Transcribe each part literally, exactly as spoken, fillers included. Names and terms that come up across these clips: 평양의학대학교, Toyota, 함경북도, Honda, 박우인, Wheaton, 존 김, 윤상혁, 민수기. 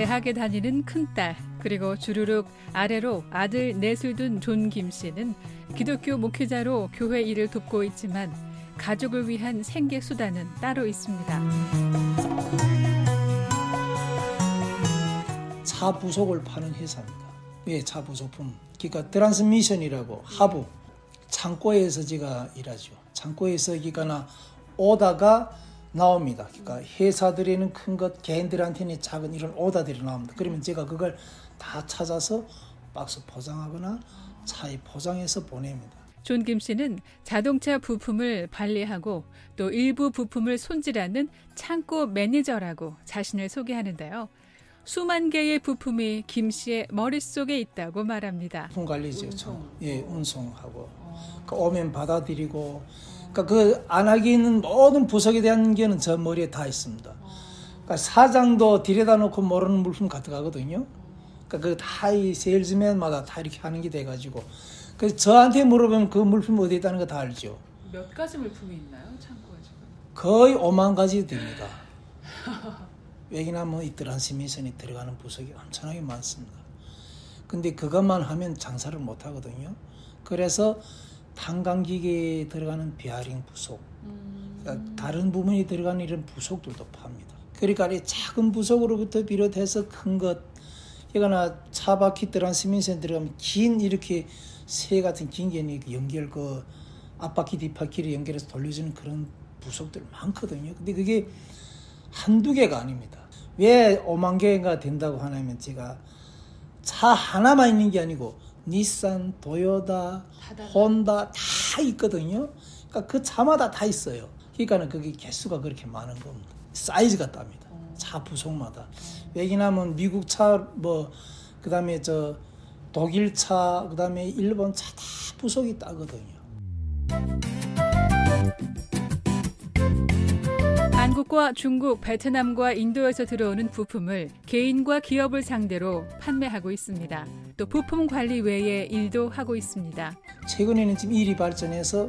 대학에 다니는 큰딸, 그리고 주르륵 아래로 아들 넷을 둔 존 김 씨는 기독교 목회자로 교회 일을 돕고 있지만 가족을 위한 생계 수단은 따로 있습니다. 차 부속을 파는 회사입니다. 예, 차 부속품. 그러니까 트랜스미션이라고 하부. 창고에서 제가 일하죠. 창고에서 기가나 오다가 나옵니다. 그러니까 회사들에는 큰 것, 개인들한테는 작은 이런 오다들이 나옵니다. 그러면 제가 그걸 다 찾아서 박스 포장하거나 차에 포장해서 보냅니다. 존 김 씨는 자동차 부품을 관리하고 또 일부 부품을 손질하는 창고 매니저라고 자신을 소개하는데요. 수만 개의 부품이 김 씨의 머릿속에 있다고 말합니다. 부품 관리죠. 저. 예, 운송하고 그 오면 받아들이고 그러니까 그 안락에 있는 모든 부속에 대한 게는 저 머리에 다 있습니다. 그러니까 사장도 들여다 놓고 모르는 물품 가득하거든요. 그러니까 그 다 이 세일즈맨마다 다 이렇게 하는 게 돼가지고 그래서 저한테 물어보면 그 물품 어디에 있다는 거 다 알죠. 몇 가지 물품이 있나요? 창고에 지금? 거의 오만 가지 됩니다. 왜냐하면 뭐 이 트랜스미션이 들어가는 부속이 엄청나게 많습니다. 근데 그것만 하면 장사를 못 하거든요. 그래서 탄광기계에 들어가는 베어링 부속, 그러니까 다른 부분이 들어가는 이런 부속들도 팝니다. 그러니까 이 작은 부속으로부터 비롯해서 큰 것, 그러니까 차 바퀴 트랜스미션 들어가면 긴 이렇게 새 같은 긴 게 연결 그 앞바퀴 뒷바퀴를 연결해서 돌려주는 그런 부속들 많거든요. 근데 그게 한두 개가 아닙니다. 왜 오만 개가 된다고 하냐면 제가 차 하나만 있는 게 아니고 니산, 도요타, 혼다 다 있거든요. 그러니까 그 차마다 다 있어요. 그러니까 그게 개수가 그렇게 많은 겁니다. 사이즈가 답니다. 차 부속마다. 왜냐하면 미국 차, 뭐 그다음에 저 독일 차, 그다음에 일본 차 다 부속이 따거든요. 한국과 중국, 베트남과 인도에서 들어오는 부품을 개인과 기업을 상대로 판매하고 있습니다. 또 부품 관리 외에 일도 하고 있습니다. 최근에는 지금 일이 발전해서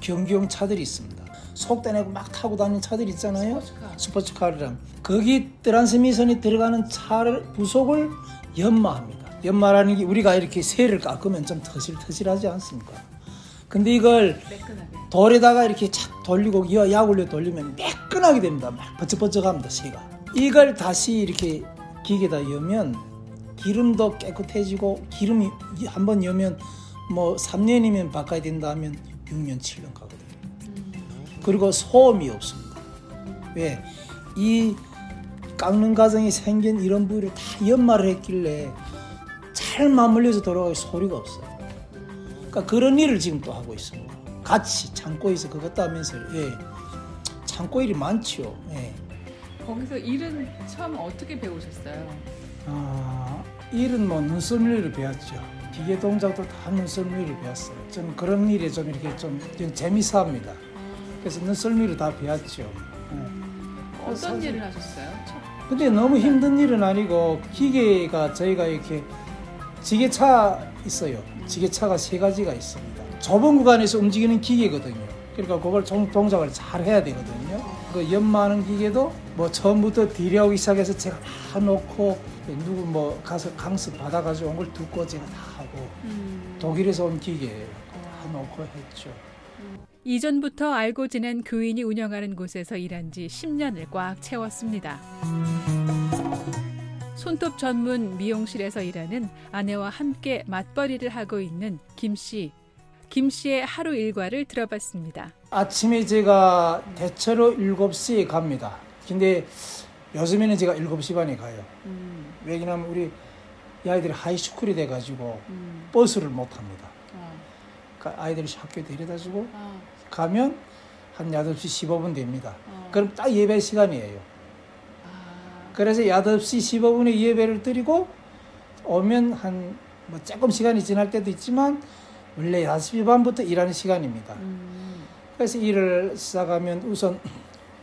경기용 차들이 있습니다. 속대내고 막 타고 다니는 차들 있잖아요. 스포츠카. 스포츠카랑 거기 트랜스미션이 들어가는 차를 부속을 연마합니다. 연마라는 게 우리가 이렇게 쇠를 깎으면 좀 터실터실하지 않습니까? 근데 이걸 매끈하게. 돌에다가 이렇게 착 돌리고 약 올려 돌리면 매끈하게 됩니다. 막 번쩍번쩍합니다. 새가. 이걸 다시 이렇게 기계에다 여면 기름도 깨끗해지고 기름이 한번 여면 뭐 삼 년이면 바꿔야 된다 하면 육 년, 칠 년 가거든요. 그리고 소음이 없습니다. 왜? 이 깎는 과정에 생긴 이런 부위를 다 연마를 했길래 잘 맞물려서 돌아가고 소리가 없어요. 그러니까 그런 일을 지금 또 하고 있습니다. 같이 창고에서 그것도 하면서 예. 창고 일이 많죠. 예. 거기서 일은 처음 어떻게 배우셨어요? 아, 일은 뭐 눈썰미를 배웠죠. 기계 동작도 다 눈썰미를 배웠어요. 좀 그런 일에 좀 이렇게 좀, 좀 재미있어 합니다. 그래서 눈썰미를 다 배웠죠. 예. 어떤 사실, 일을 하셨어요? 근데 너무 힘든 일은 아니고 기계가 저희가 이렇게 지게차 있어요. 지게차가 세 가지가 있습니다. 좁은 구간에서 움직이는 기계거든요. 그러니까 그걸 동작을 잘 해야 되거든요. 그 연마하는 기계도 뭐 처음부터 들여오기 시작해서 제가 다 놓고 누구 뭐 가서 강습 받아가지고 온 걸 듣고 제가 다 하고 음. 독일에서 온 기계 다 놓고 했죠. 이전부터 알고 지낸 교인이 운영하는 곳에서 일한 지 십 년을 꽉 채웠습니다. 손톱 전문 미용실에서 일하는 아내와 함께 맞벌이를 하고 있는 김 씨. 김 씨의 하루 일과를 들어봤습니다. 아침에 제가 대체로 일곱 시에 갑니다. 근데 요즘에는 제가 일곱 시 반에 가요. 음. 왜냐하면 우리 아이들이 하이스쿨이 돼가지고 음. 버스를 못 탑니다. 아. 그러니까 아이들이 학교에 데려다주고 아. 가면 한 여덟 시 십오 분 됩니다. 아. 그럼 딱 예배 시간이에요. 그래서 여덟 시 십오 분에 예배를 드리고 오면 한 뭐 조금 시간이 지날 때도 있지만 원래 여섯 시 반부터 일하는 시간입니다. 음. 그래서 일을 시작하면 우선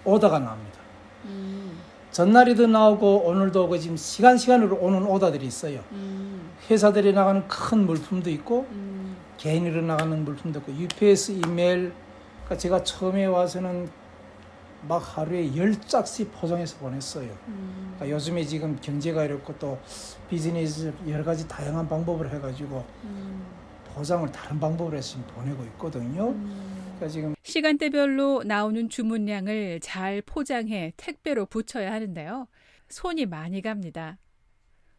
오다가 나옵니다. 음. 전날에도 나오고 오늘도 오고 지금 시간 시간으로 오는 오다들이 있어요. 음. 회사들이 나가는 큰 물품도 있고 음. 개인으로 나가는 물품도 있고 유피에스 이메일 그러니까 제가 처음에 와서는 막 하루에 열 짝씩 포장해서 보냈어요. 음. 그러니까 요즘에 지금 경제가 어렵고 또 비즈니스 여러 가지 다양한 방법을 해가지고 음. 보상을 다른 방법으로 해서 보내고 있거든요. 음. 그러니까 지금 시간대별로 나오는 주문량을 잘 포장해 택배로 붙여야 하는데요. 손이 많이 갑니다.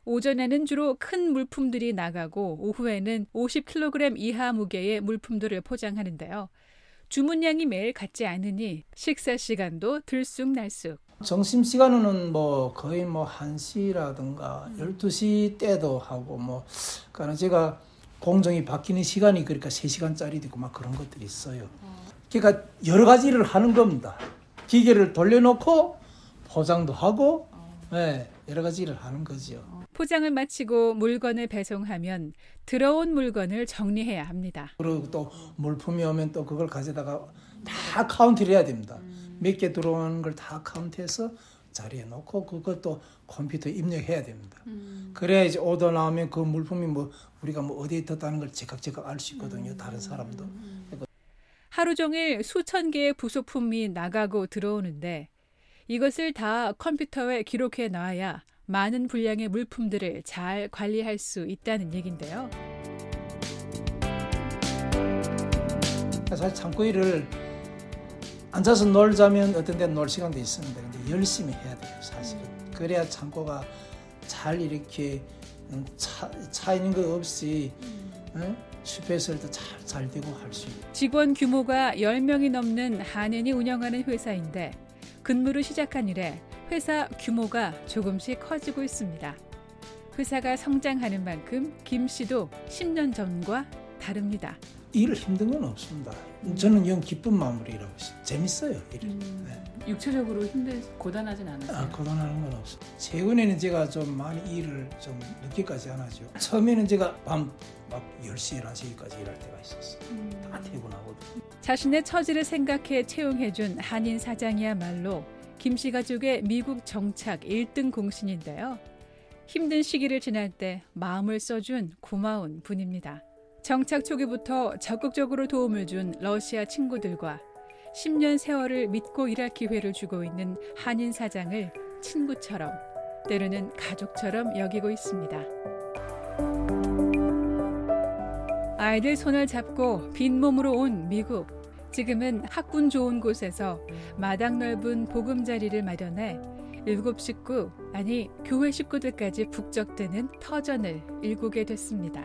오전에는 주로 큰 물품들이 나가고 오후에는 오십 킬로그램 이하 무게의 물품들을 포장하는데요. 주문량이 매일 같지 않으니 식사 시간도 들쑥날쑥. 점심 시간은 뭐 거의 뭐 한 시라든가 열두 시 때도 하고 뭐 그러니까 제가 공정이 바뀌는 시간이 그러니까 세 시간짜리도 있고 막 그런 것들이 있어요. 그러니까 여러 가지 일을 하는 겁니다. 기계를 돌려놓고 포장도 하고 네, 여러 가지 일을 하는 거죠. 포장을 마치고 물건을 배송하면 들어온 물건을 정리해야 합니다. 그리고 또 물품이 오면 또 그걸 가져다가 다 카운트를 해야 됩니다. 몇 개 들어오는 걸 다 카운트해서 자리에 놓고 그것도 컴퓨터에 입력해야 됩니다. 음. 그래야지 오더 나오면 그 물품이 뭐 우리가 뭐 어디에 있었다는 걸 제각제각 알 수 있거든요. 다른 사람도. 하루 종일 수천 개의 부속품이 나가고 들어오는데 이것을 다 컴퓨터에 기록해 놔야 많은 분량의 물품들을 잘 관리할 수 있다는 얘긴데요. 사실 창고 일을 앉아서 놀자면 어떤 데는 놀 시간도 있습니다. 근데 열심히 해야 돼요, 사실은. 그래야 창고가 잘 이렇게 차, 차 있는 거 없이 응? 슈퍼에서도 잘, 잘 되고 할 수 있어요. 직원 규모가 열 명이 넘는 한인이 운영하는 회사인데 근무를 시작한 이래 회사 규모가 조금씩 커지고 있습니다. 회사가 성장하는 만큼 김 씨도 십 년 전과 다릅니다. 일 힘든 건 없습니다. 저는 영 기쁜 마음으로 일하고 있어요. 재밌어요. 일을. 음, 네. 육체적으로 힘들, 고단하진 않았어요? 아, 고단하는 건 없어요. 최근에는 제가 좀 많이 일을 좀 늦게까지 안 하죠. 처음에는 제가 밤 막 열 시, 열한 시까지 일할 때가 있었어요. 음. 다 퇴근하거든요. 자신의 처지를 생각해 채용해준 한인 사장이야말로 김 씨 가족의 미국 정착 일 등 공신인데요. 힘든 시기를 지날 때 마음을 써준 고마운 분입니다. 정착 초기부터 적극적으로 도움을 준 러시아 친구들과 십 년 세월을 믿고 일할 기회를 주고 있는 한인 사장을 친구처럼, 때로는 가족처럼 여기고 있습니다. 아이들 손을 잡고 빈몸으로 온 미국. 지금은 학군 좋은 곳에서 마당 넓은 보금자리를 마련해 일곱 식구, 아니 교회 식구들까지 북적대는 터전을 일구게 됐습니다.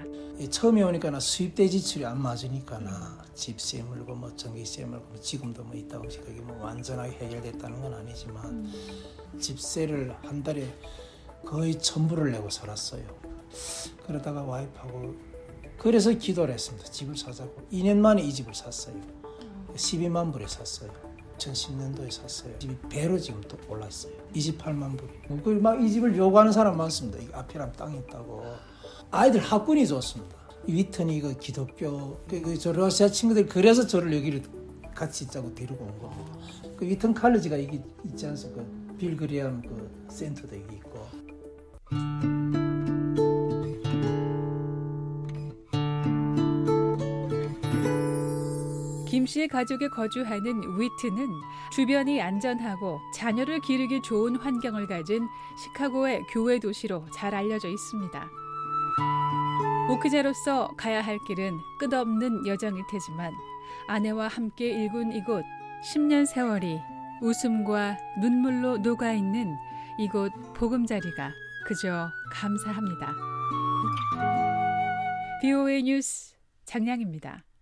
처음에 오니까 나 수입대 지출이 안 맞으니까 나 집세 물고 뭐 전기세 물고 지금도 뭐 있다고 생각이 뭐 완전하게 해결됐다는 건 아니지만 음. 집세를 한 달에 거의 전부를 내고 살았어요. 그러다가 와이프하고 그래서 기도를 했습니다. 집을 사자고. 이 년 만에 이 집을 샀어요. 십이만 불에 샀어요. 이천십 년도에 샀어요. 집이 배로 지금 또 올랐어요. 이십팔만 불. 막 이 집을 요구하는 사람 많습니다. 이 앞이랑 땅이 있다고. 아이들 학군이 좋습니다. 위튼이 그 기독교, 그, 그 저 러시아 친구들 그래서 저를 여기를 같이 있자고 데리고 온 겁니다. 그 위튼 칼리지가 여기 있지 않습니까? 빌 그리엄 그 센터도 여기 있고. 김 씨의 가족이 거주하는 위트는 주변이 안전하고 자녀를 기르기 좋은 환경을 가진 시카고의 교외 도시로 잘 알려져 있습니다. 목회자로서 가야 할 길은 끝없는 여정일 테지만 아내와 함께 일군 이곳, 십 년 세월이 웃음과 눈물로 녹아있는 이곳 보금자리가 그저 감사합니다. 브이오에이 뉴스 장량입니다.